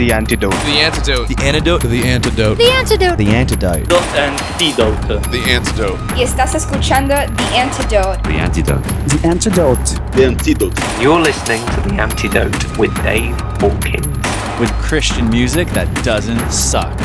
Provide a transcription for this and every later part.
The Antidote. The Antidote. The Antidote. The Antidote. The Antidote. The Antidote. The Antidote. The Antidote. Y estás escuchando The Antidote. The Antidote. The Antidote. The Antidote. You're listening to The Antidote with Dave Hawkins. With Christian music that doesn't suck.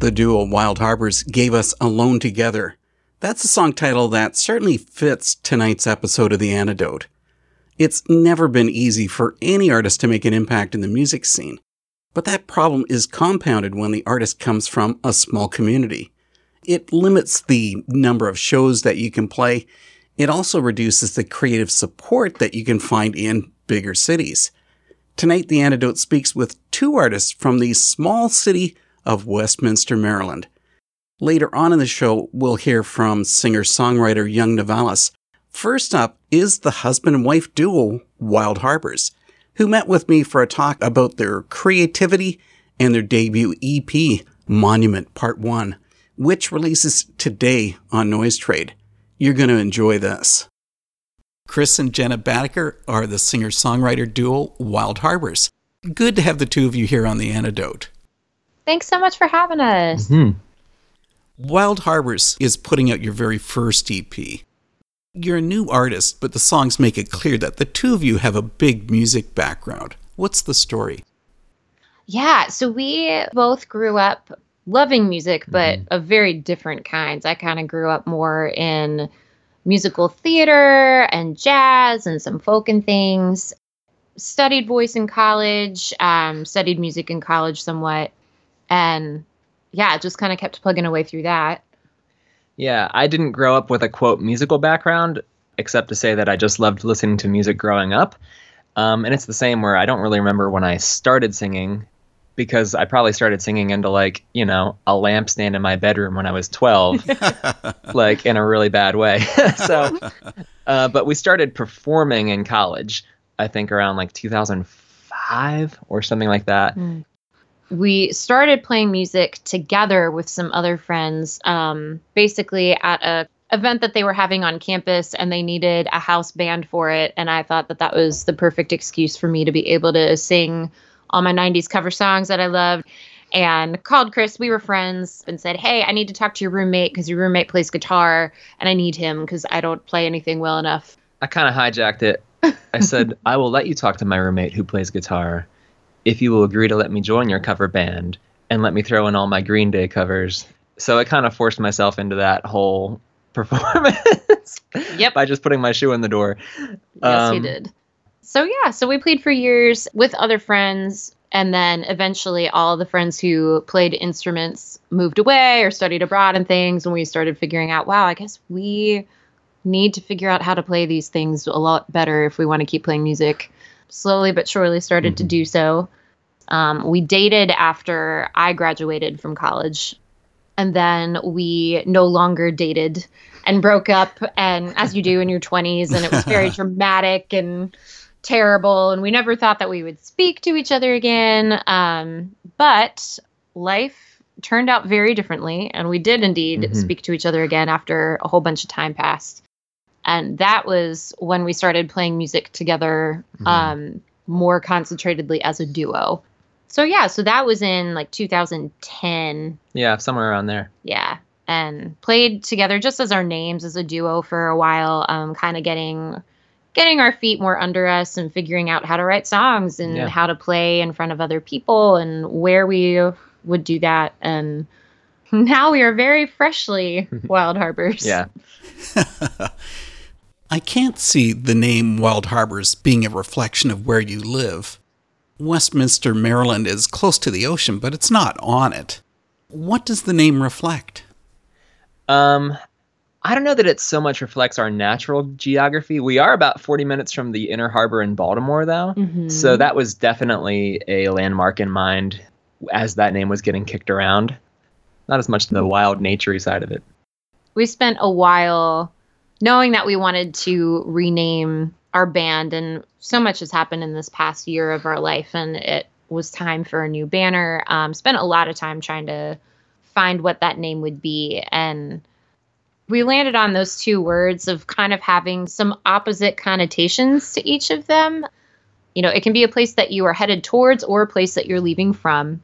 The duo Wild Harbors gave us Alone Together. That's a song title that certainly fits tonight's episode of The Antidote. It's never been easy for any artist to make an impact in the music scene, but that problem is compounded when the artist comes from a small community. It limits the number of shows that you can play. It also reduces the creative support that you can find in bigger cities. Tonight, The Antidote speaks with two artists from the small city of Westminster, Maryland. Later on in the show, we'll hear from singer-songwriter Young Novalis. First up is the husband and wife duo Wild Harbors, who met with me for a talk about their creativity and their debut EP, Monument Part 1, which releases today on Noise Trade. You're going to enjoy this. Chris and Jenna Baticar are the singer-songwriter duo Wild Harbors. Good to have the two of you here on The Antidote. Thanks so much for having us. Mm-hmm. Wild Harbors is putting out your very first EP. You're a new artist, but the songs make it clear that the two of you have a big music background. What's the story? Yeah, so we both grew up loving music, but of very different kinds. I kind of grew up more in musical theater and jazz and some folk and things. Studied voice in college, studied music in college somewhat. And yeah, just kind of kept plugging away through that. Yeah, I didn't grow up with a, quote, musical background, except to say that I just loved listening to music growing up. And it's the same where I don't really remember when I started singing, because I probably started singing into, like, you know, a lampstand in my bedroom when I was 12, like in a really bad way. But we started performing in college, I think around like 2005 or something like that. Mm. We started playing music together with some other friends, basically at a event that they were having on campus, and they needed a house band for it. And I thought that that was the perfect excuse for me to be able to sing all my 90s cover songs that I loved, and called Chris. We were friends, and said, hey, I need to talk to your roommate because your roommate plays guitar and I need him because I don't play anything well enough. I kind of hijacked it. I said, I will let you talk to my roommate who plays guitar if you will agree to let me join your cover band and let me throw in all my Green Day covers. So I kind of forced myself into that whole performance by just putting my shoe in the door. Yes, you did. So yeah, so we played for years with other friends, and then eventually all the friends who played instruments moved away or studied abroad and things, and we started figuring out, wow, I guess we need to figure out how to play these things a lot better if we want to keep playing music. Slowly but surely started to do so. We dated after I graduated from college, and then we no longer dated and broke up, and as you do in your 20s, and it was very dramatic and terrible, and we never thought that we would speak to each other again. But life turned out very differently, and we did indeed speak to each other again after a whole bunch of time passed. And that was when we started playing music together more concentratedly as a duo. So yeah, so that was in like 2010. Yeah, somewhere around there. Yeah, and played together just as our names as a duo for a while, kind of getting our feet more under us and figuring out how to write songs and how to play in front of other people and where we would do that. And now we are very freshly Wild Harbors. Yeah. I can't see the name Wild Harbors being a reflection of where you live. Westminster, Maryland is close to the ocean, but it's not on it. What does the name reflect? I don't know that it so much reflects our natural geography. We are about 40 minutes from the Inner Harbor in Baltimore, though. Mm-hmm. So that was definitely a landmark in mind as that name was getting kicked around. Not as much the wild, nature-y side of it. We spent a while knowing that we wanted to rename our band, and so much has happened in this past year of our life, and it was time for a new banner. Spent a lot of time trying to find what that name would be, and we landed on those two words of kind of having some opposite connotations to each of them. You know, it can be a place that you are headed towards or a place that you're leaving from.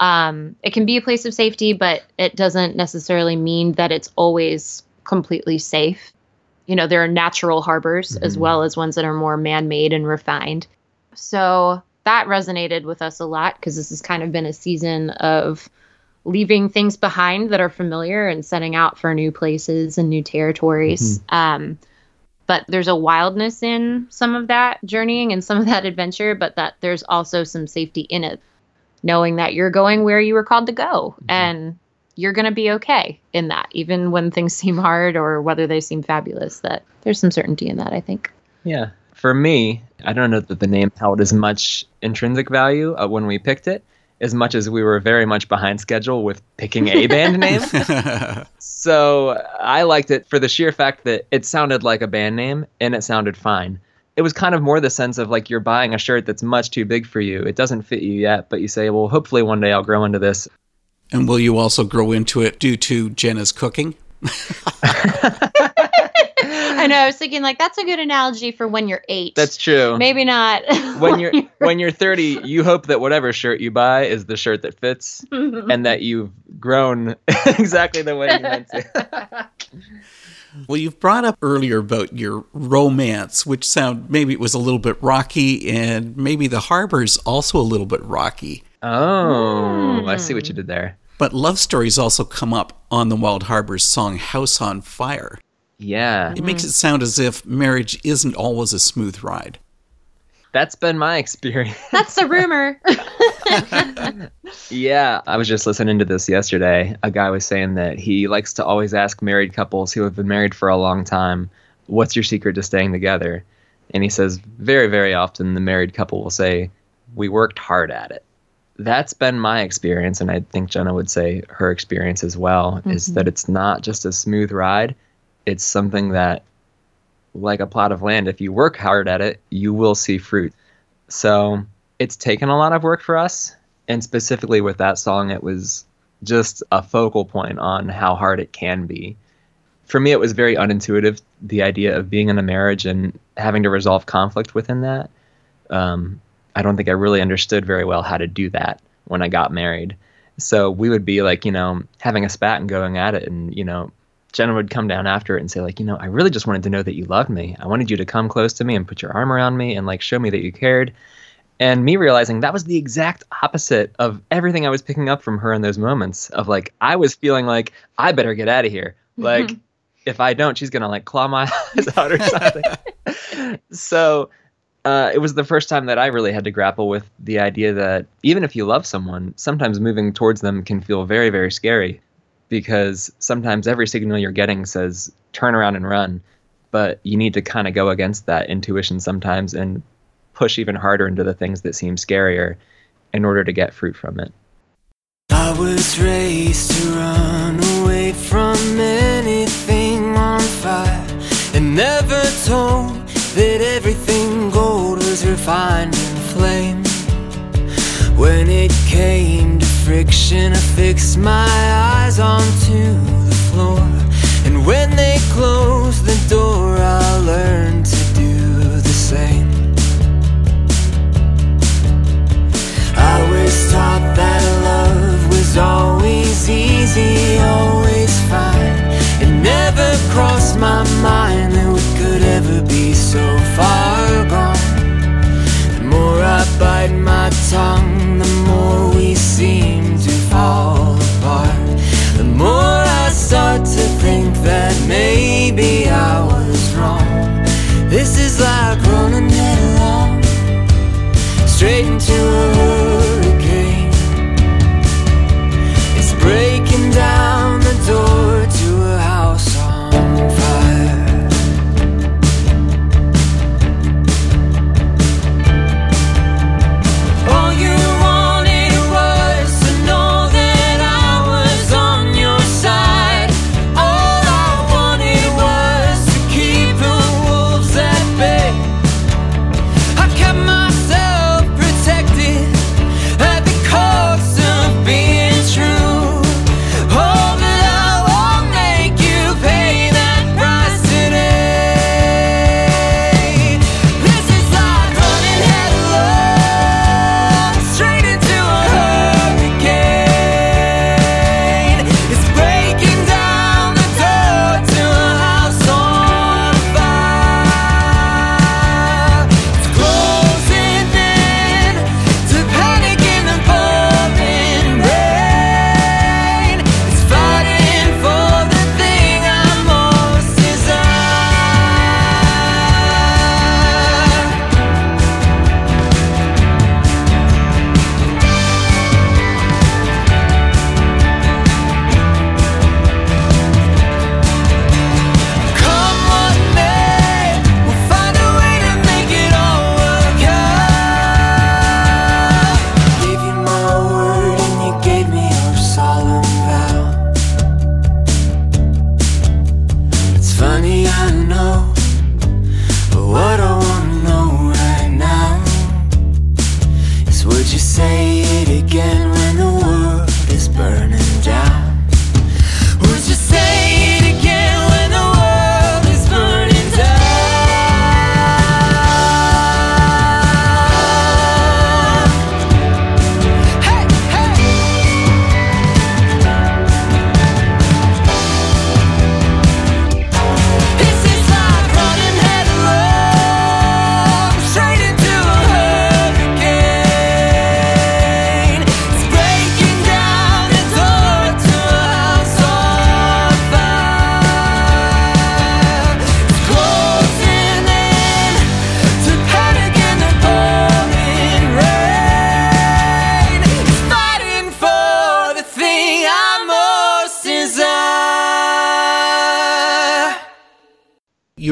It can be a place of safety, but it doesn't necessarily mean that it's always completely safe. You know, there are natural harbors as well as ones that are more man-made and refined. So that resonated with us a lot because this has kind of been a season of leaving things behind that are familiar and setting out for new places and new territories. But there's a wildness in some of that journeying and some of that adventure, but that there's also some safety in it. Knowing that you're going where you were called to go and you're going to be okay in that, even when things seem hard or whether they seem fabulous, that there's some certainty in that, I think. Yeah. For me, I don't know that the name held as much intrinsic value when we picked it, as much as we were very much behind schedule with picking a band name. So I liked it for the sheer fact that it sounded like a band name and it sounded fine. It was kind of more the sense of like you're buying a shirt that's much too big for you. It doesn't fit you yet, but you say, well, hopefully one day I'll grow into this. And will you also grow into it due to Jenna's cooking? I I know. I was thinking like that's a good analogy for when you're 8. That's true. Maybe not. When you're 30, you hope that whatever shirt you buy is the shirt that fits and that you've grown exactly the way you meant to. Well, you've brought up earlier about your romance, which maybe it was a little bit rocky, and maybe the harbor's also a little bit rocky. Oh, I see what you did there. But love stories also come up on the Wild Harbors song House on Fire. Yeah. It makes it sound as if marriage isn't always a smooth ride. That's been my experience. That's a rumor. Yeah. I was just listening to this yesterday. A guy was saying that he likes to always ask married couples who have been married for a long time, what's your secret to staying together? And he says, very, very often the married couple will say, we worked hard at it. That's been my experience. And I think Jenna would say her experience as well, is that it's not just a smooth ride. It's something that, like a plot of land, if you work hard at it, you will see fruit. So it's taken a lot of work for us. And specifically with that song, it was just a focal point on how hard it can be. For me, it was very unintuitive, the idea of being in a marriage and having to resolve conflict within that. I don't think I really understood very well how to do that when I got married. So we would be like, having a spat and going at it, and, Jenna would come down after it and say, like, I really just wanted to know that you loved me. I wanted you to come close to me and put your arm around me and, like, show me that you cared. And me realizing that was the exact opposite of everything I was picking up from her in those moments of, like, I was feeling like I better get out of here. Like, if I don't, she's going to, like, claw my eyes out or something. So it was the first time that I really had to grapple with the idea that even if you love someone, sometimes moving towards them can feel very, very scary. Because sometimes every signal you're getting says, turn around and run. But you need to kind of go against that intuition sometimes and push even harder into the things that seem scarier in order to get fruit from it. I was raised to run away from anything on fire, and never told that everything gold was refined in flame. When it came to friction, I fixed my eyes onto the floor, and when they closed the door, I learned to do the same. I was taught that love was always easy, always fine. It never crossed my mind that we could ever be so far gone. The more I bite my tongue, the more we seem to fall apart. The more I start to think that maybe I was wrong. This is like running headlong straight into a hurricane. It's breaking down the door to a house on fire. Protected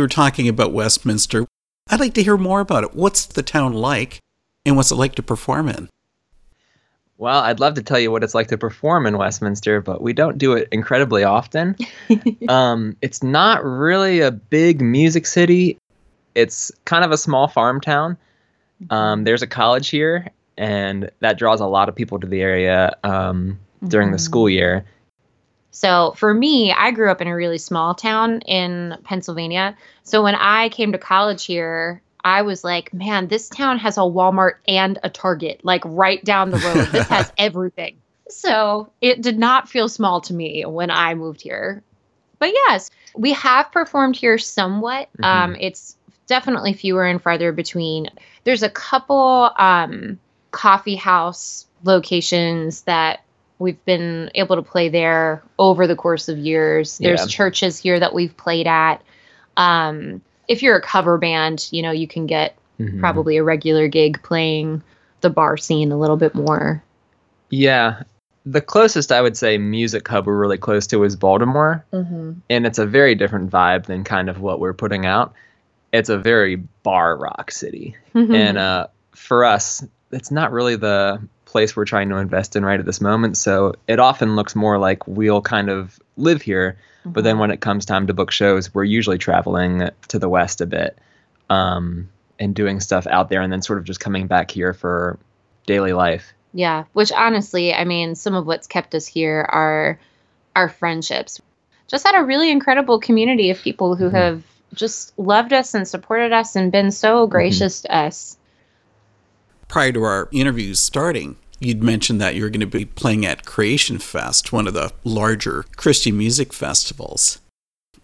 were talking about Westminster. I'd like to hear more about it. What's the town like, and what's it like to perform in? Well, I'd love to tell you what it's like to perform in Westminster, but we don't do it incredibly often. It's not really a big music city. It's kind of a small farm town. There's a college here, and that draws a lot of people to the area during the school year. So for me, I grew up in a really small town in Pennsylvania. So when I came to college here, I was like, man, this town has a Walmart and a Target, like right down the road. This has everything. So it did not feel small to me when I moved here. But yes, we have performed here somewhat. Mm-hmm. It's definitely fewer and farther between. There's a couple coffee house locations that we've been able to play there over the course of years. There's churches here that we've played at. If you're a cover band, you know, you can get probably a regular gig playing the bar scene a little bit more. Yeah. The closest I would say music hub we're really close to is Baltimore. Mm-hmm. And it's a very different vibe than kind of what we're putting out. It's a very bar rock city. Mm-hmm. And for us, it's not really the place we're trying to invest in right at this moment. So it often looks more like we'll kind of live here. Mm-hmm. But then when it comes time to book shows, we're usually traveling to the West a bit and doing stuff out there and then sort of just coming back here for daily life. Yeah, which honestly, I mean, some of what's kept us here are our friendships. Just had a really incredible community of people who have just loved us and supported us and been so gracious to us. Prior to our interviews starting, you'd mentioned that you were going to be playing at Creation Fest, one of the larger Christian music festivals.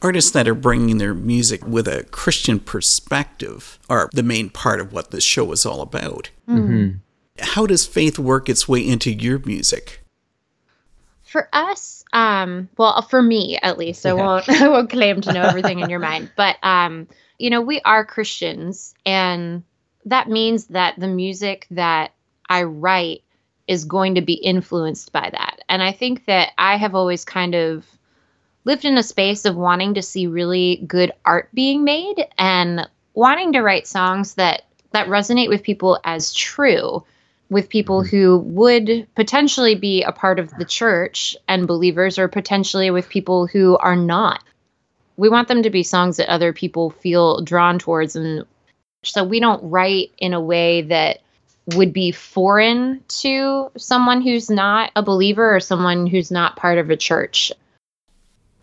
Artists that are bringing their music with a Christian perspective are the main part of what this show is all about. Mm-hmm. How does faith work its way into your music? For us, well, for me at least, I won't claim to know everything in your mind, but you know, we are Christians, and that means that the music that I write is going to be influenced by that. And I think that I have always kind of lived in a space of wanting to see really good art being made and wanting to write songs that resonate with people as true, with people who would potentially be a part of the church and believers, or potentially with people who are not. We want them to be songs that other people feel drawn towards, and so we don't write in a way that would be foreign to someone who's not a believer or someone who's not part of a church.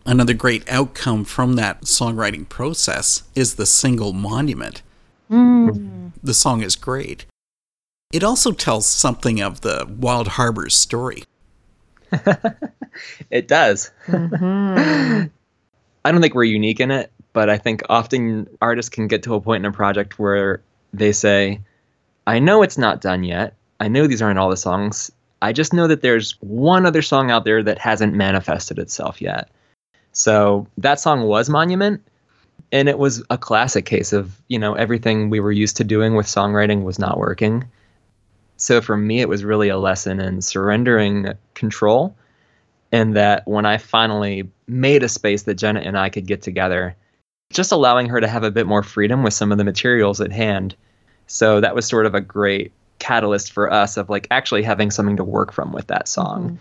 Another great outcome from that songwriting process is the single Monument. Mm. The song is great. It also tells something of the Wild Harbors story. It does. Mm-hmm. I don't think we're unique in it. But I think often artists can get to a point in a project where they say, I know it's not done yet. I know these aren't all the songs. I just know that there's one other song out there that hasn't manifested itself yet. So that song was Monument. And it was a classic case of, you know, everything we were used to doing with songwriting was not working. So for me, it was really a lesson in surrendering control. And that when I finally made a space that Jenna and I could get together, just allowing her to have a bit more freedom with some of the materials at hand. So that was sort of a great catalyst for us of like actually having something to work from with that song. Mm-hmm.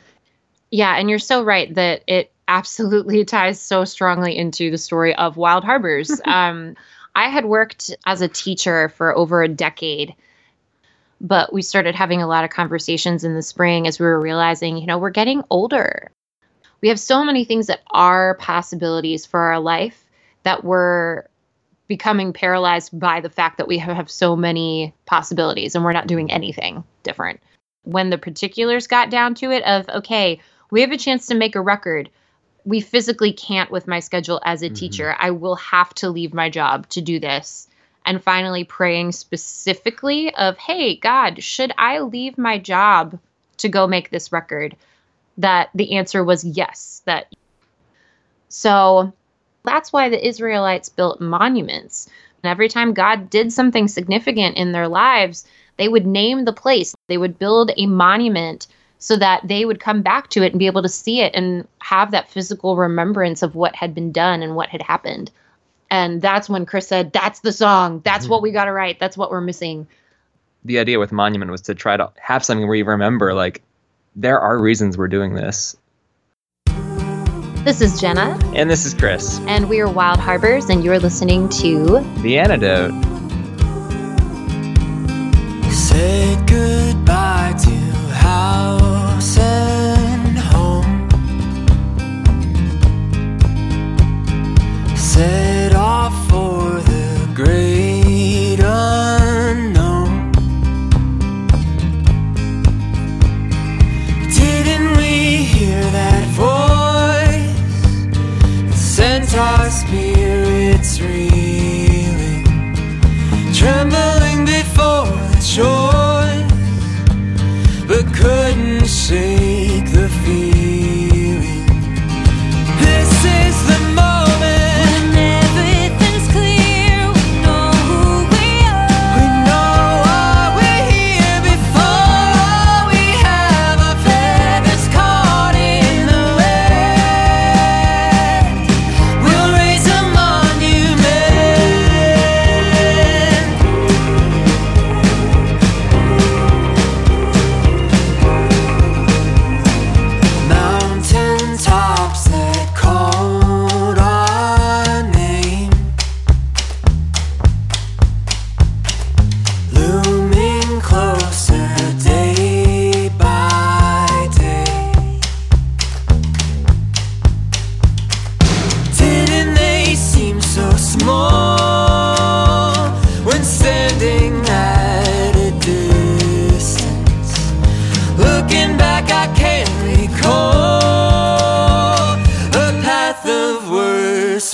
Yeah, and you're so right that it absolutely ties so strongly into the story of Wild Harbors. I had worked as a teacher for over a decade, but we started having a lot of conversations in the spring as we were realizing, you know, we're getting older. We have so many things that are possibilities for our life that we're becoming paralyzed by the fact that we have so many possibilities and we're not doing anything different. When the particulars got down to it of, okay, we have a chance to make a record. We physically can't with my schedule as a teacher. I will have to leave my job to do this. And finally praying specifically of, hey, God, should I leave my job to go make this record? That the answer was yes. So that's why the Israelites built monuments. And every time God did something significant in their lives, they would name the place. They would build a monument so that they would come back to it and be able to see it and have that physical remembrance of what had been done and what had happened. And that's when Chris said, that's the song. That's what we got to write. That's what we're missing. The idea with Monument was to try to have something where you remember, like, there are reasons we're doing this. This is Jenna. And this is Chris. And we are Wild Harbors, and you're listening to The Antidote. Say goodbye to house and home. Set off for the great unknown. Didn't we hear that voice? It sent our spirits reeling, trembling before the choice, but couldn't shake the feeling. This is the moment.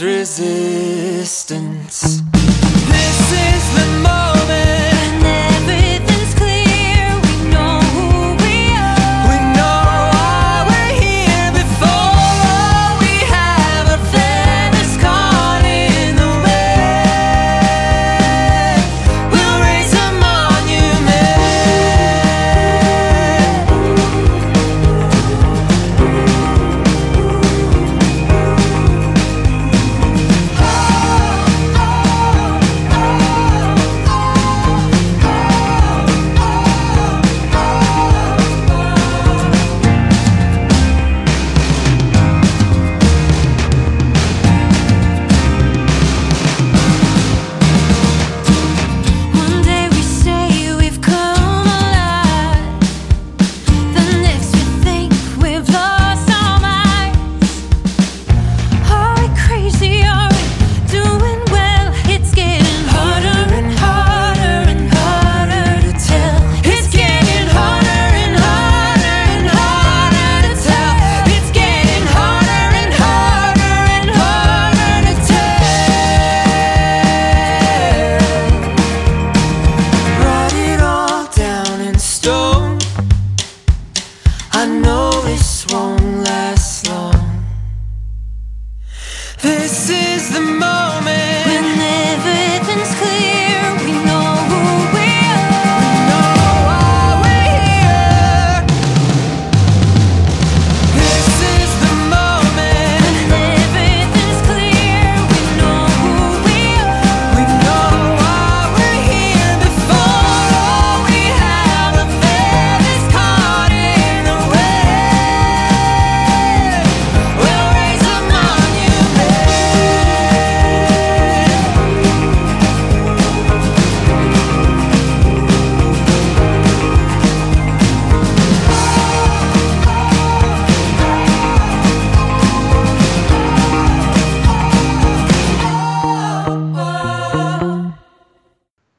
Resistance. This is the moment.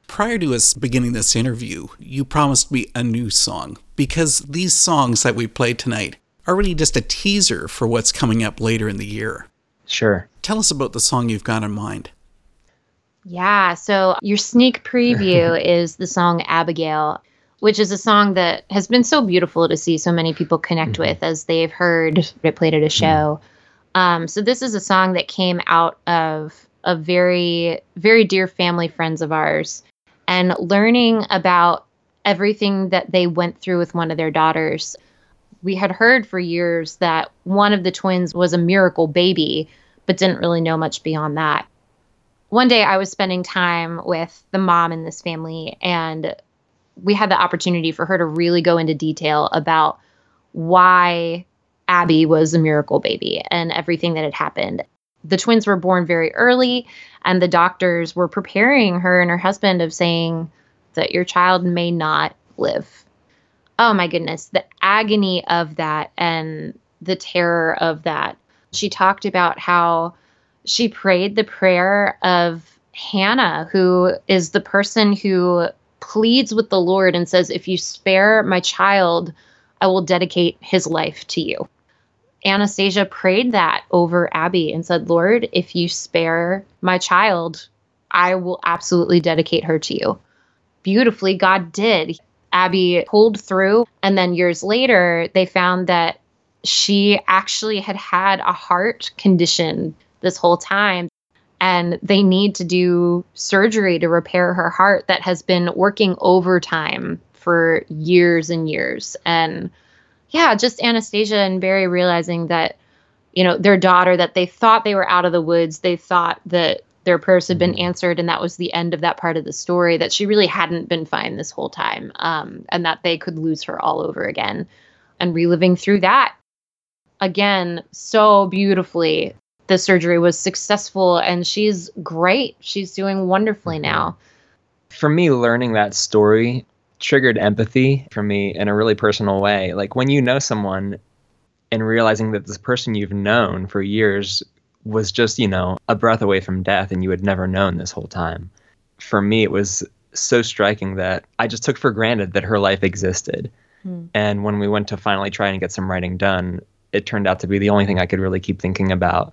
Prior to us beginning this interview, you promised me a new song, because these songs that we played tonight are really just a teaser for what's coming up later in the year. Sure. Tell us about the song you've got in mind. Yeah, so your sneak preview is the song Abigail, which is a song that has been so beautiful to see so many people connect with as they've heard it played at a show. So this is a song that came out of a very, very dear family friends of ours, and learning about everything that they went through with one of their daughters. We had heard for years that one of the twins was a miracle baby, but didn't really know much beyond that. one day I was spending time with the mom in this family, and we had the opportunity for her to really go into detail about why Abby was a miracle baby and everything that had happened. The twins were born very early, and the doctors were preparing her and her husband of saying that your child may not live. Oh my goodness, the agony of that and the terror of that. She talked about how she prayed the prayer of Hannah, who is the person who pleads with the Lord and says, if you spare my child, I will dedicate his life to you. Anastasia prayed that over Abby and said, Lord, if you spare my child, I will absolutely dedicate her to you. Beautifully, God did. Abby pulled through, and then years later, they found that she actually had had a heart condition this whole time, and they need to do surgery to repair her heart that has been working overtime for years and years. And yeah, just Anastasia and Barry realizing that, you know, their daughter, that they thought they were out of the woods, they thought that their prayers had been answered, and that was the end of that part of the story, that she really hadn't been fine this whole time, and that they could lose her all over again. And reliving through that, again, so beautifully, the surgery was successful, and she's great. She's doing wonderfully now. For me, learning that story triggered empathy for me in a really personal way. Like, when you know someone and realizing that this person you've known for years was just, you know, a breath away from death, and you had never known this whole time. For me, it was so striking that I just took for granted that her life existed. And when we went to finally try and get some writing done, it turned out to be the only thing I could really keep thinking about,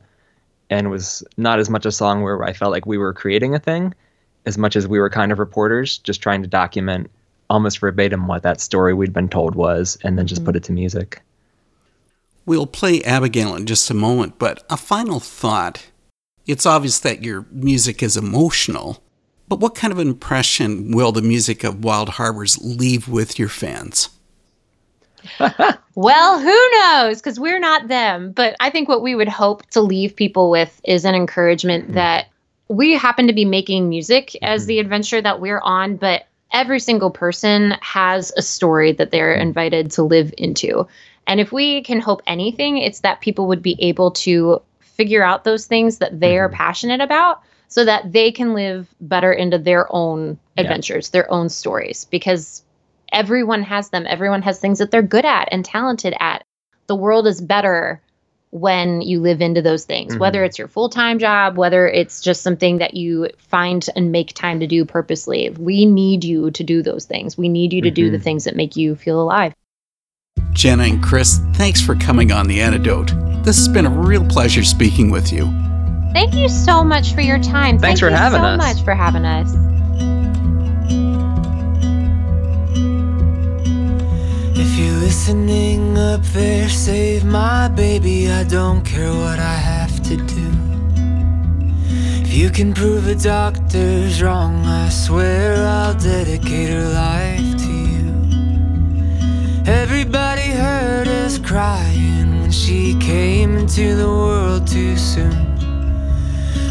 and was not as much a song where I felt like we were creating a thing as much as we were kind of reporters just trying to document almost verbatim what that story we'd been told was, and then just put it to music. We'll play Abigail in just a moment, but a final thought. It's obvious that your music is emotional, but what kind of impression will the music of Wild Harbors leave with your fans? Well, who knows? Because we're not them. But I think what we would hope to leave people with is an encouragement that we happen to be making music as the adventure that we're on, but every single person has a story that they're invited to live into. And if we can hope anything, it's that people would be able to figure out those things that they are passionate about, so that they can live better into their own adventures, their own stories, because everyone has them. Everyone has things that they're good at and talented at. The world is better when you live into those things, whether it's your full-time job, whether it's just something that you find and make time to do purposely. We need you to do those things. We need you to do the things that make you feel alive. Jenna and Chris, thanks for coming on The Antidote. This has been a real pleasure speaking with you. Thank you so much for your time. Thanks for having us. Thank you so much for having us. If you're listening up there, save my baby. I don't care what I have to do. If you can prove a doctor's wrong, I swear I'll dedicate her life to you. Everybody heard us crying when she came into the world too soon.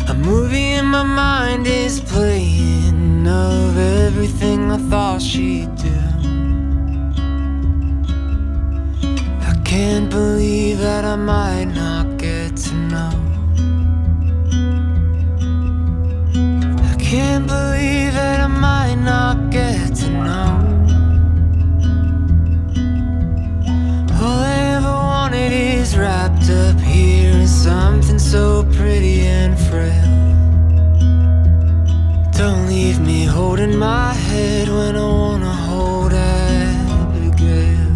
A movie in my mind is playing of everything I thought she'd do. I can't believe that I might not get to know. I can't believe that I might not get to know. All I ever wanted is wrapped up here in something so pretty and frail. Don't leave me holding my head when I wanna hold Abigail.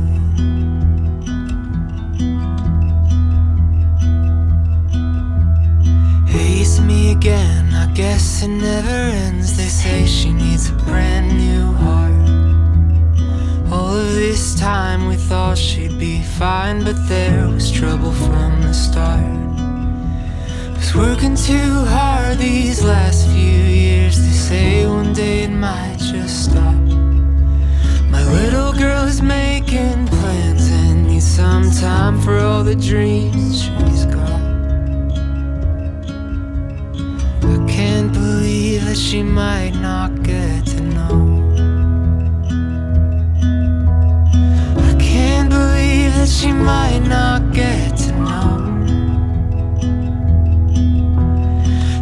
Hates me again, I guess it never ends. They say she needs a brand new heart. All of this time we thought she'd be fine, but there was trouble from the start. Was working too hard these last few years. They say one day it might just stop. My little girl is making plans and needs some time for all the dreams she's got. I can't believe that she might not get to know. I can't believe that she might not get to know.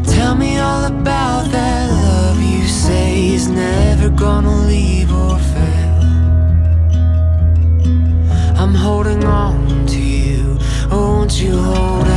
Tell me all about that love you say is never gonna leave or fail. I'm holding on to you, oh won't you hold out?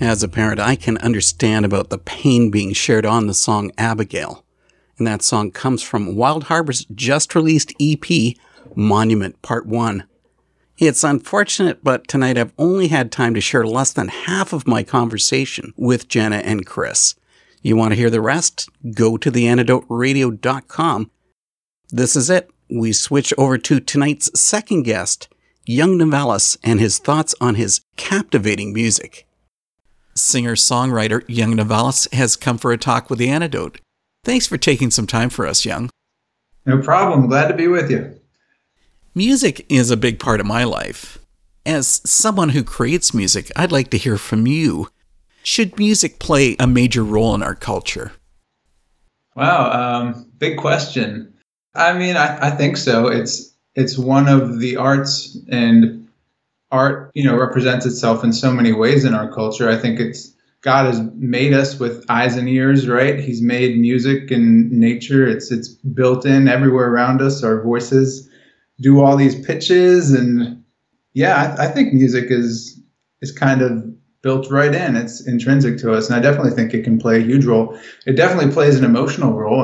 As a parent, I can understand about the pain being shared on the song Abigail. And that song comes from Wild Harbors' just-released EP, Monument Part 1. It's unfortunate, but tonight I've only had time to share less than half of my conversation with Jenna and Chris. You want to hear the rest? Go to theantidoteradio.com. This is it. We switch over to tonight's second guest, Young Novalis, and his thoughts on his captivating music. Singer-songwriter Young Novalis has come for a talk with The Antidote. Thanks for taking some time for us, Young. No problem. Glad to be with you. Music is a big part of my life. As someone who creates music, I'd like to hear from you. Should music play a major role in our culture? Wow, big question. I think so. It's one of the arts, and art, represents itself in so many ways in our culture. I think God has made us with eyes and ears, right? He's made music and nature. It's built in everywhere around us. Our voices do all these pitches, and yeah, I think music is kind of built right in. It's intrinsic to us, and I definitely think it can play a huge role. It definitely plays an emotional role.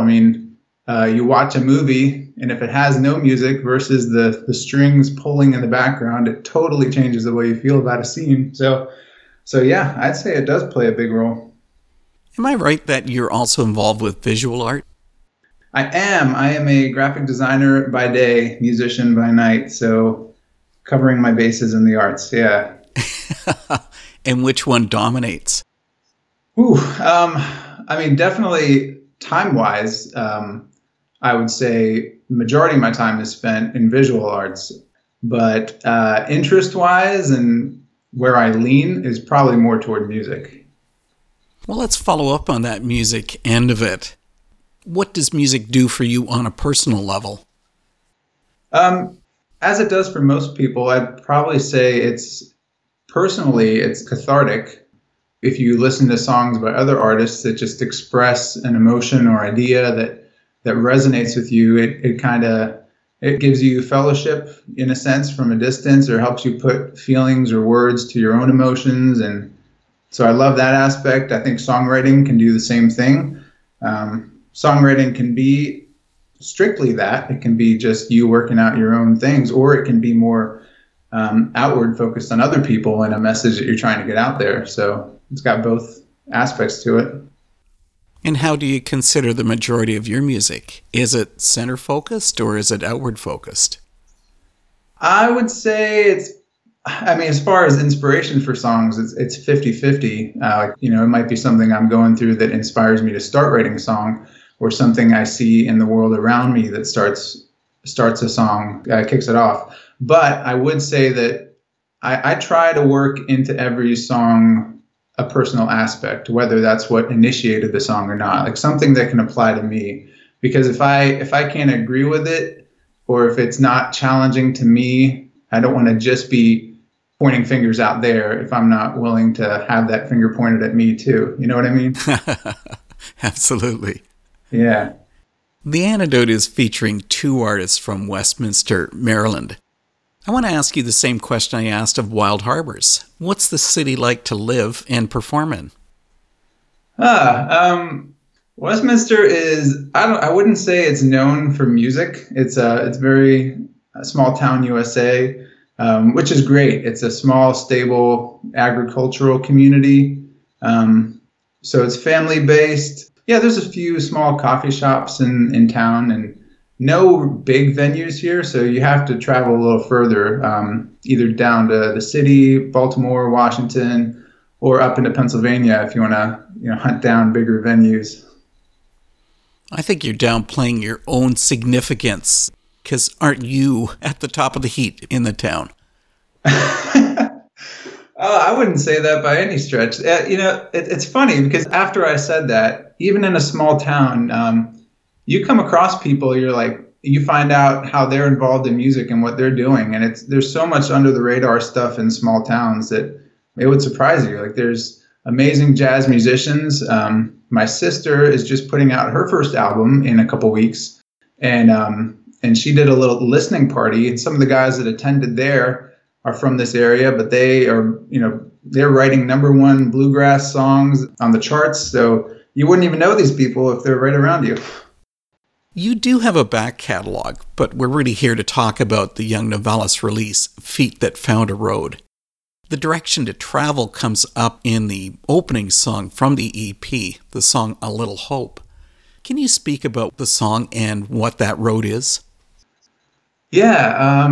You watch a movie, and if it has no music versus the strings pulling in the background, it totally changes the way you feel about a scene. So yeah, I'd say it does play a big role. Am I right that you're also involved with visual art? I am. I am a graphic designer by day, musician by night, so covering my bases in the arts, yeah. And which one dominates? Ooh, definitely time-wise, I would say majority of my time is spent in visual arts, but interest-wise and where I lean is probably more toward music. Well, let's follow up on that music end of it. What does music do for you on a personal level? As it does for most people, I'd probably say it's cathartic. If you listen to songs by other artists that just express an emotion or idea that resonates with you, it gives you fellowship in a sense from a distance, or helps you put feelings or words to your own emotions. And so I love that aspect. I think songwriting can do the same thing. Songwriting can be strictly that. It can be just you working out your own things, or it can be more outward focused on other people and a message that you're trying to get out there. So it's got both aspects to it. And how do you consider the majority of your music? Is it center focused or is it outward focused? I would say it's, I mean, as far as inspiration for songs, it's 50-50. It might be something I'm going through that inspires me to start writing a song, or something I see in the world around me that starts a song, kicks it off. But I would say that I try to work into every song a personal aspect, whether that's what initiated the song or not, like something that can apply to me. Because if I can't agree with it, or if it's not challenging to me, I don't want to just be pointing fingers out there if I'm not willing to have that finger pointed at me too. You know what I mean? Absolutely. Yeah. The Antidote is featuring two artists from Westminster, Maryland. I want to ask you the same question I asked of Wild Harbors. What's the city like to live and perform in? Westminster is, I wouldn't say it's known for music. It's very small town USA, which is great. It's a small, stable agricultural community. So it's family based. Yeah, there's a few small coffee shops in town and no big venues here. So you have to travel a little further, either down to the city, Baltimore, Washington, or up into Pennsylvania if you want to, hunt down bigger venues. I think you're downplaying your own significance, because aren't you at the top of the heat in the town? I wouldn't say that by any stretch. It's funny because after I said that, even in a small town, you come across people, you find out how they're involved in music and what they're doing. And there's so much under the radar stuff in small towns that it would surprise you. Like there's amazing jazz musicians. My sister is just putting out her first album in a couple weeks. And she did a little listening party. And some of the guys that attended there are from this area, but they are, they're writing #1 bluegrass songs on the charts. So you wouldn't even know these people if they're right around you. You do have a back catalog, but we're really here to talk about the Young Novalis release, Feet That Found a Road. The direction to travel comes up in the opening song from the EP, the song A Little Hope. Can you speak about the song and what that road is? Yeah,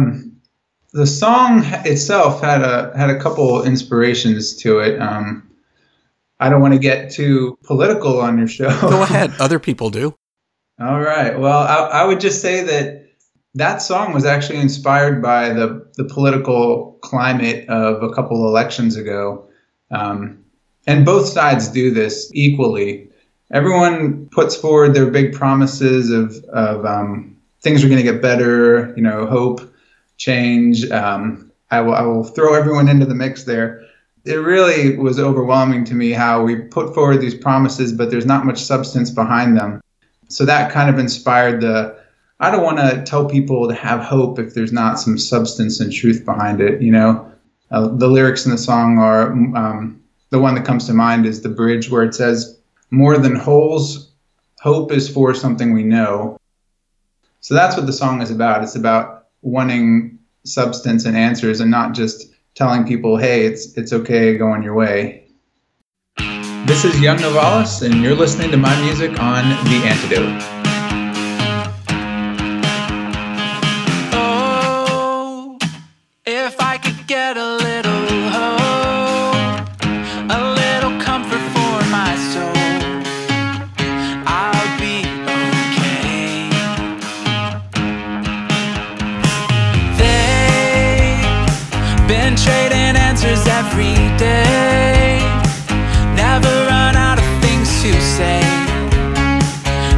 the song itself had a couple inspirations to it. I don't want to get too political on your show. Go ahead. Other people do. All right. Well, I would just say that song was actually inspired by the political climate of a couple elections ago. And both sides do this equally. Everyone puts forward their big promises of things are going to get better, hope, change. I will throw everyone into the mix there. It really was overwhelming to me how we put forward these promises, but there's not much substance behind them. So that kind of inspired I don't want to tell people to have hope if there's not some substance and truth behind it. The lyrics in the song are, the one that comes to mind is the bridge where it says, "More than holes, hope is for something we know." So that's what the song is about. It's about wanting substance and answers and not just telling people, hey, it's okay, go on your way. This is Young Novalis, and you're listening to my music on The Antidote. Oh, if I could get a little hope, a little comfort for my soul, I'll be okay. Been trading answers every day, never run out of things to say,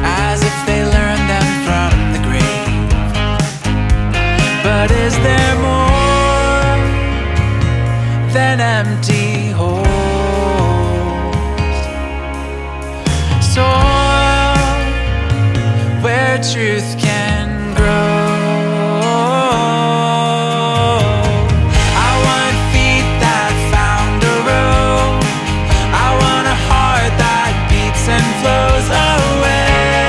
as if they learned them from the grave. But is there more than empty holes? Soil where truth can grow. Flows away.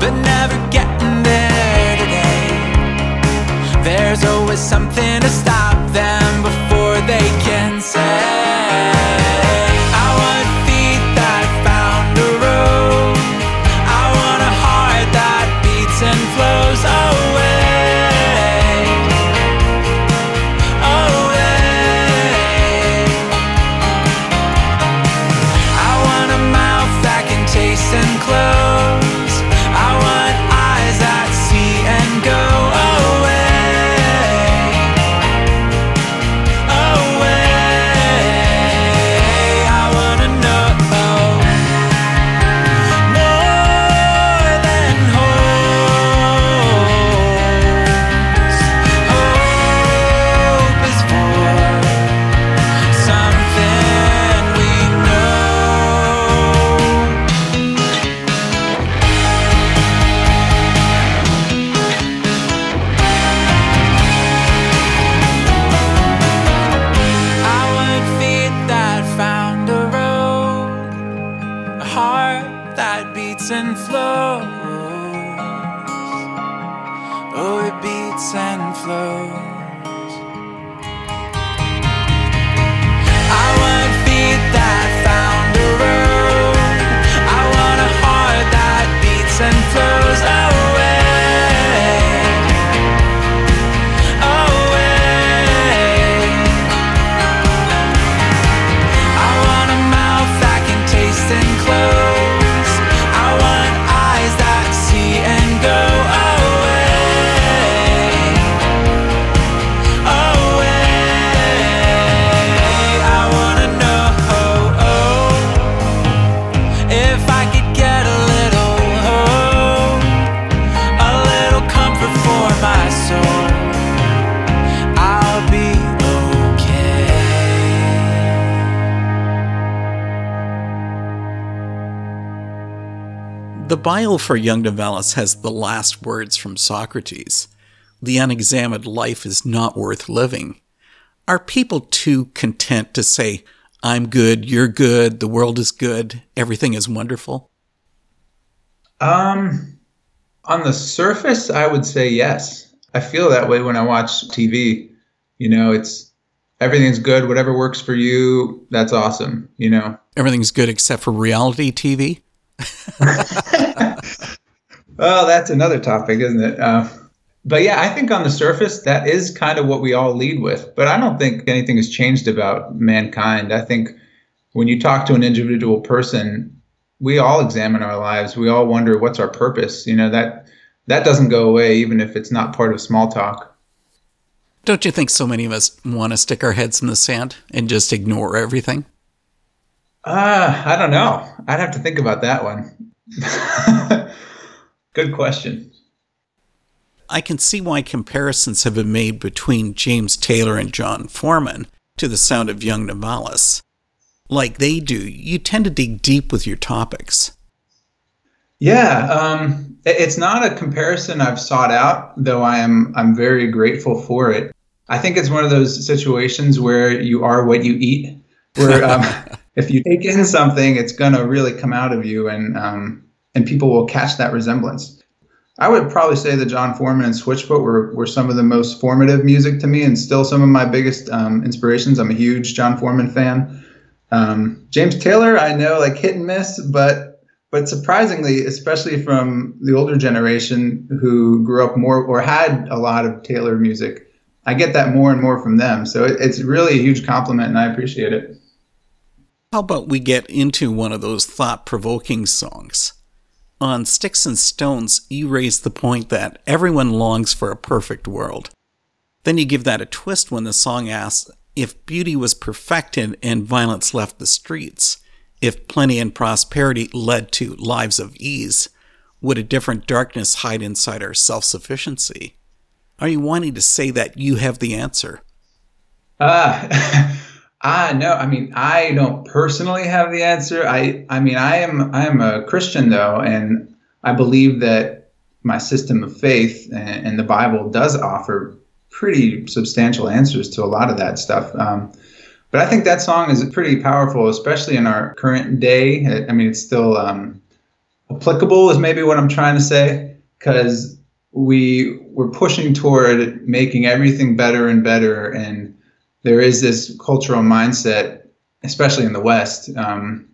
but never getting there today. There's always something to stop them before they can say. The Bible for Young Novalis has the last words from Socrates. The unexamined life is not worth living. Are people too content to say, I'm good, you're good, the world is good, everything is wonderful? On the surface, I would say yes. I feel that way when I watch TV. You know, it's everything's good, whatever works for you, that's awesome, you know. Everything's good except for reality TV? Well, that's another topic, isn't it? But yeah, I think on the surface, that is kind of what we all lead with. But I don't think anything has changed about mankind. I think when you talk to an individual person, we all examine our lives. We all wonder, what's our purpose? You know, that doesn't go away, even if it's not part of small talk. Don't you think so many of us want to stick our heads in the sand and just ignore everything? I don't know. I'd have to think about that one. Good question. I can see why comparisons have been made between James Taylor and John Foreman to the sound of Young Novalis. Like they do, you tend to dig deep with your topics. Yeah, it's not a comparison I've sought out, though I'm very grateful for it. I think it's one of those situations where you are what you eat, where if you take in something, it's going to really come out of you, and people will catch that resemblance. I would probably say that John Foreman and Switchfoot were some of the most formative music to me, and still some of my biggest inspirations. I'm a huge John Foreman fan. James Taylor, I know, like hit and miss, but surprisingly, especially from the older generation who grew up more or had a lot of Taylor music, I get that more and more from them. So it's really a huge compliment, and I appreciate it. How about we get into one of those thought-provoking songs? On Sticks and Stones, you raise the point that everyone longs for a perfect world. Then you give that a twist when the song asks, if beauty was perfected and violence left the streets, if plenty and prosperity led to lives of ease, would a different darkness hide inside our self-sufficiency? Are you wanting to say that you have the answer? No, I mean, I don't personally have the answer. I am a Christian, though, and I believe that my system of faith and the Bible does offer pretty substantial answers to a lot of that stuff. But I think that song is pretty powerful, especially in our current day. I mean, it's still applicable is maybe what I'm trying to say, because we were pushing toward making everything better and better. And there is this cultural mindset, especially in the West, that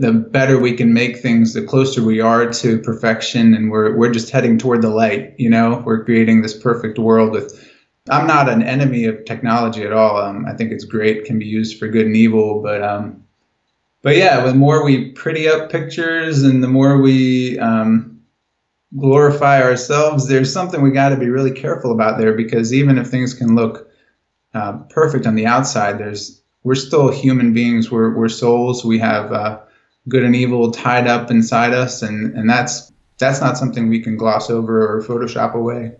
the better we can make things, the closer we are to perfection. And we're just heading toward the light. We're creating this perfect world with. I'm not an enemy of technology at all. I think it's great, can be used for good and evil, but yeah, the more we pretty up pictures and the more we glorify ourselves, there's something we got to be really careful about there, because even if things can look perfect on the outside, we're still human beings. We're souls. We have good and evil tied up inside us, and that's not something we can gloss over or Photoshop away.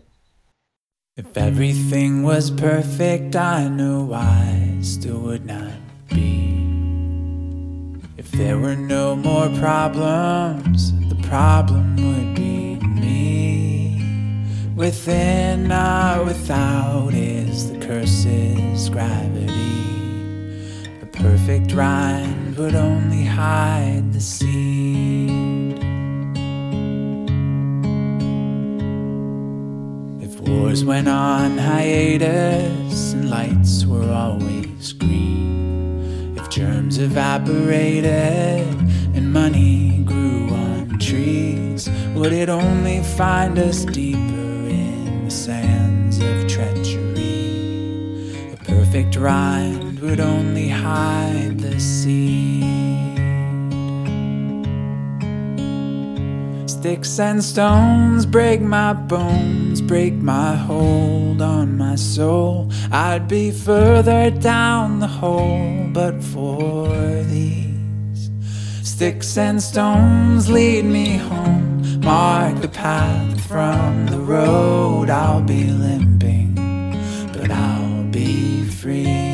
If everything was perfect, I know I still would not be. If there were no more problems, the problem would be me. Within or without is the curse's gravity. A perfect rind would only hide the seed. Wars went on hiatus and lights were always green. If germs evaporated and money grew on trees, would it only find us deeper in the sands of treachery? A perfect rind would only hide the seed. Sticks and stones break my bones, break my hold on my soul. I'd be further down the hole but for these. Sticks and stones lead me home, mark the path from the road. I'll be limping, but I'll be free.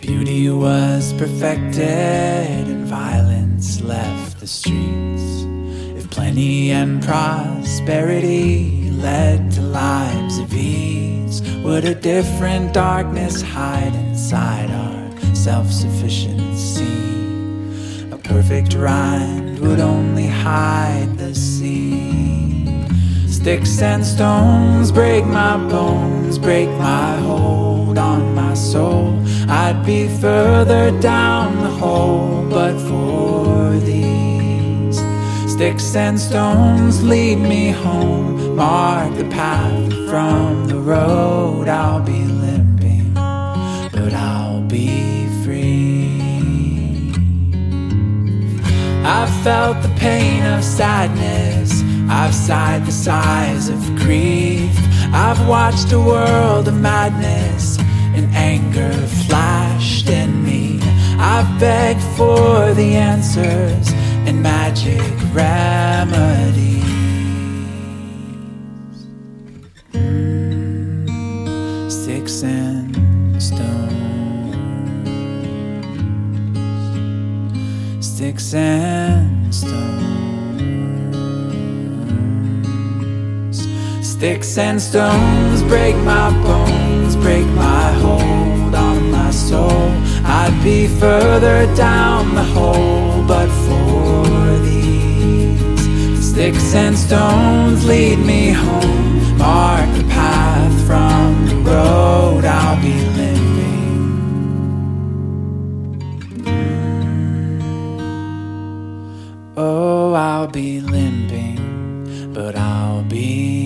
Beauty was perfected and violence left the streets. If plenty and prosperity led to lives of ease, would a different darkness hide inside our self-sufficiency? A perfect rind would only hide the seed. Sticks and stones break my bones, break my hold on my soul. I'd be further down the hole but for these. Sticks and stones lead me home, mark the path from the road. I'll be limping, but I'll be free. I've felt the pain of sadness, I've sighed the sighs of grief. I've watched a world of madness and anger flashed in me. I've begged for the answers and magic remedies. Sticks and stones. Sticks and stones. Sticks and stones break my bones, break my hold on my soul. I'd be further down the hole but for these. Sticks and stones lead me home, mark the path from the road. I'll be limping. Oh, I'll be limping, but I'll be.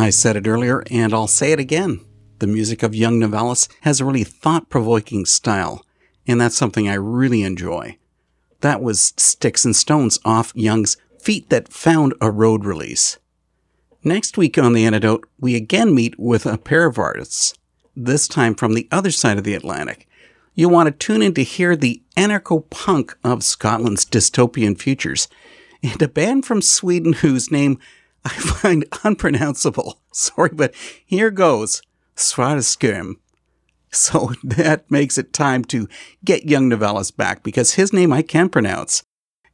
I said it earlier, and I'll say it again. The music of Young Novalis has a really thought-provoking style, and that's something I really enjoy. That was Sticks and Stones off Young's Feet That Found a Road release. Next week on The Antidote, we again meet with a pair of artists, this time from the other side of the Atlantic. You'll want to tune in to hear the anarcho-punk of Scotland's dystopian futures, and a band from Sweden whose name I find unpronounceable. Sorry, but here goes Svarteskem. So that makes it time to get Young Novalis back, because his name I can pronounce.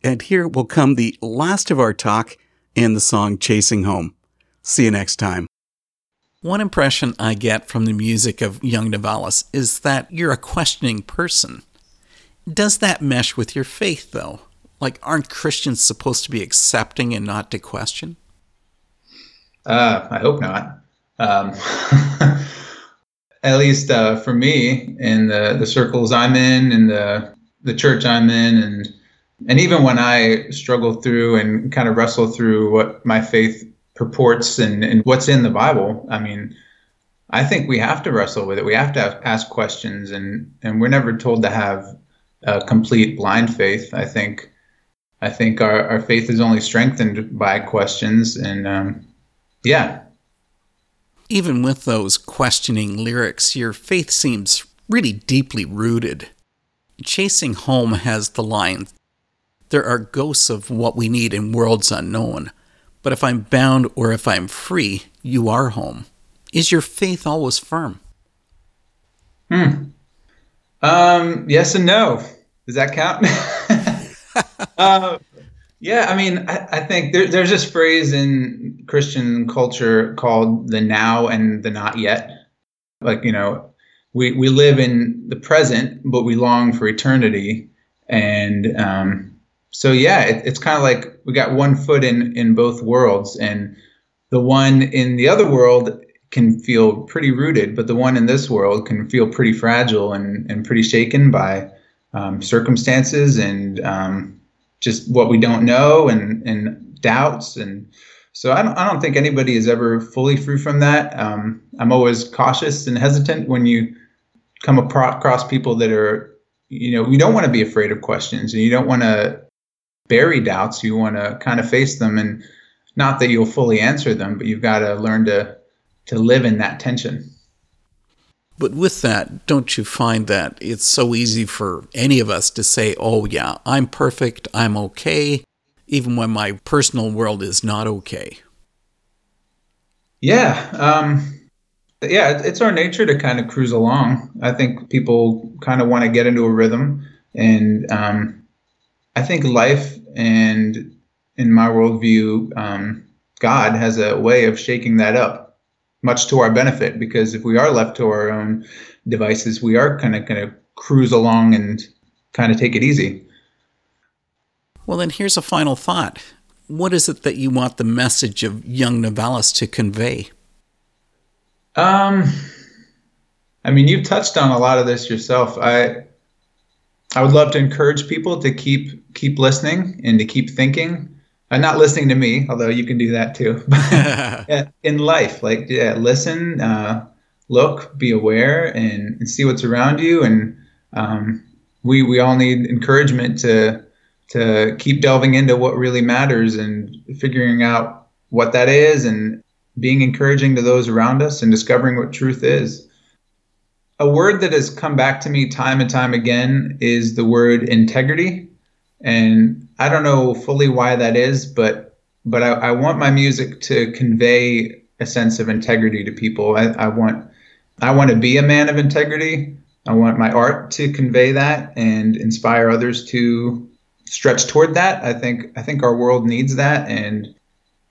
And here will come the last of our talk and the song Chasing Home. See you next time. One impression I get from the music of Young Novalis is that you're a questioning person. Does that mesh with your faith, though? Like, aren't Christians supposed to be accepting and not to question? I hope not. At least for me, in the circles I'm in the church I'm in, and even when I struggle through and kind of wrestle through what my faith purports and what's in the Bible, I mean, I think we have to wrestle with it. We have to ask questions, and we're never told to have a complete blind faith. I think our faith is only strengthened by questions, and yeah. Even with those questioning lyrics, your faith seems really deeply rooted. Chasing Home has the line, "There are ghosts of what we need in worlds unknown, but if I'm bound or if I'm free, you are home." Is your faith always firm? Yes and no. Does that count? Yeah, I mean, I think there's this phrase in Christian culture called the now and the not yet. Like, you know, we live in the present, but we long for eternity. And so, yeah, it's kind of like we got one foot in both worlds. And the one in the other world can feel pretty rooted, but the one in this world can feel pretty fragile and pretty shaken by circumstances and just what we don't know and doubts. And so I don't think anybody is ever fully free from that. I'm always cautious and hesitant when you come across people that are, you know, you don't want to be afraid of questions and you don't want to bury doubts. You want to kind of face them, and not that you'll fully answer them, but you've got to learn to live in that tension. But with that, don't you find that it's so easy for any of us to say, oh yeah, I'm perfect, I'm okay, even when my personal world is not okay? Yeah. Yeah, it's our nature to kind of cruise along. I think people kind of want to get into a rhythm. And I think life, and in my worldview, God has a way of shaking that up, much to our benefit, because if we are left to our own devices, we are kind of cruise along and kind of take it easy. Well, then here's a final thought. What is it that you want the message of Young Novalis to convey? I mean, you've touched on a lot of this yourself. I would love to encourage people to keep listening and to keep thinking. Not listening to me, although you can do that too. In life, like, yeah, listen, look, be aware, and see what's around you. And we all need encouragement to keep delving into what really matters and figuring out what that is, and being encouraging to those around us and discovering what truth is. A word that has come back to me time and time again is the word integrity. And I don't know fully why that is, but I want my music to convey a sense of integrity to people. I want to be a man of integrity. I want my art to convey that and inspire others to stretch toward that. I think our world needs that, and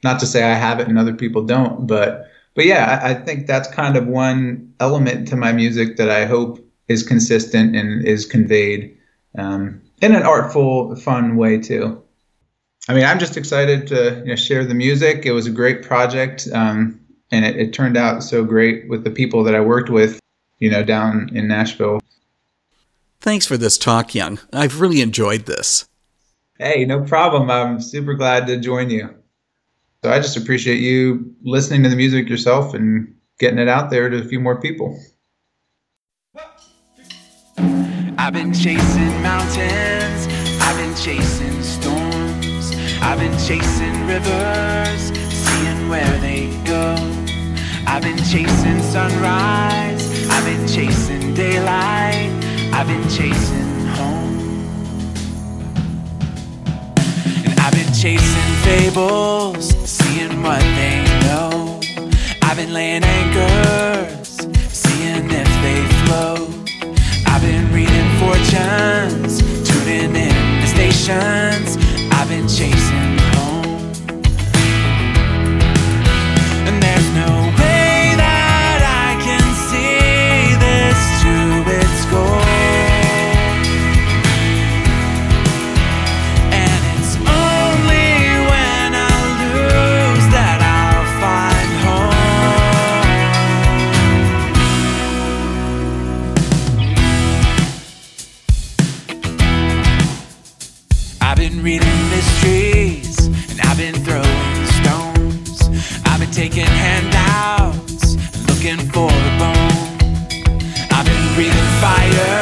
not to say I have it and other people don't, but yeah, I think that's kind of one element to my music that I hope is consistent and is conveyed in an artful, fun way too. I mean, I'm just excited to share the music. It was a great project, and it turned out so great with the people that I worked with, down in Nashville. Thanks for this talk, Young. I've really enjoyed this. Hey, no problem. I'm super glad to join you. So I just appreciate you listening to the music yourself and getting it out there to a few more people. I've been chasing mountains, I've been chasing storms, I've been chasing rivers, seeing where they go. I've been chasing sunrise, I've been chasing daylight, I've been chasing home. And I've been chasing fables, seeing what they know. I've been laying anchors, seeing if they flow. slow. I've been reading fortunes, tuning in the stations. I've been chasing home, and there's no way that I can see this to its goal. And it's only when I lose that I'll find home. I've been reading mysteries, and I've been throwing stones. I've been taking handouts, looking for a bone. I've been breathing fire,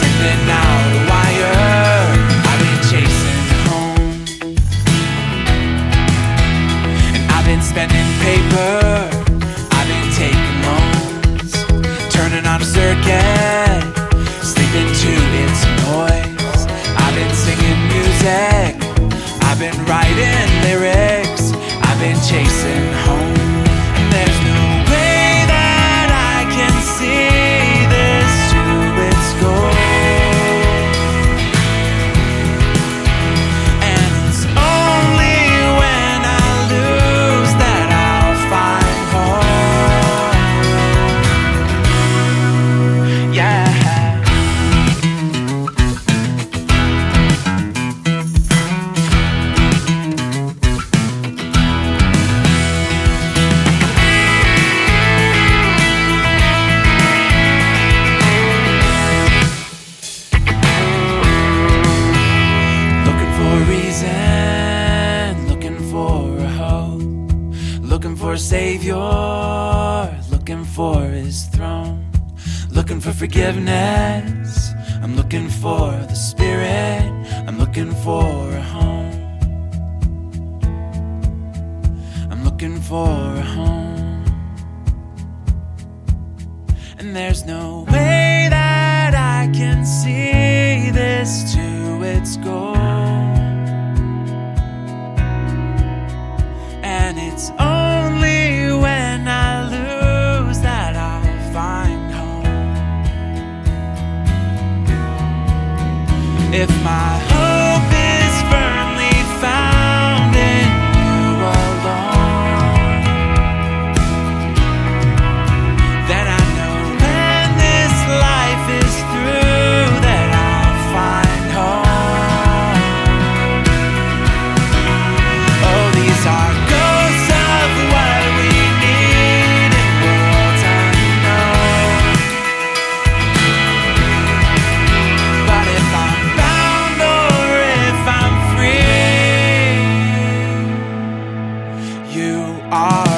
sending out a wire. I've been chasing home, and I've been spending paper. I've been taking loans, turning on a circuit, sleeping to its noise. I've been singing music, I've been writing lyrics, I've been chasing home, and there's no way that I can see this to its goal. And it's only when I lose that I'll find home. Yeah. Looking for a reason, looking for a hope, looking for a savior, looking for his throne, looking for forgiveness. I'm looking for the spirit, I'm looking for a home, I'm looking for a home. And there's no way that I can see this to its goal. And it's only when I lose that I'll find home. If my hope is firmly found in you alone, then I know when this life is through that I'll find home. Oh, these are ghosts of what we need in worlds unknown. But if I'm bound or if I'm free, you are.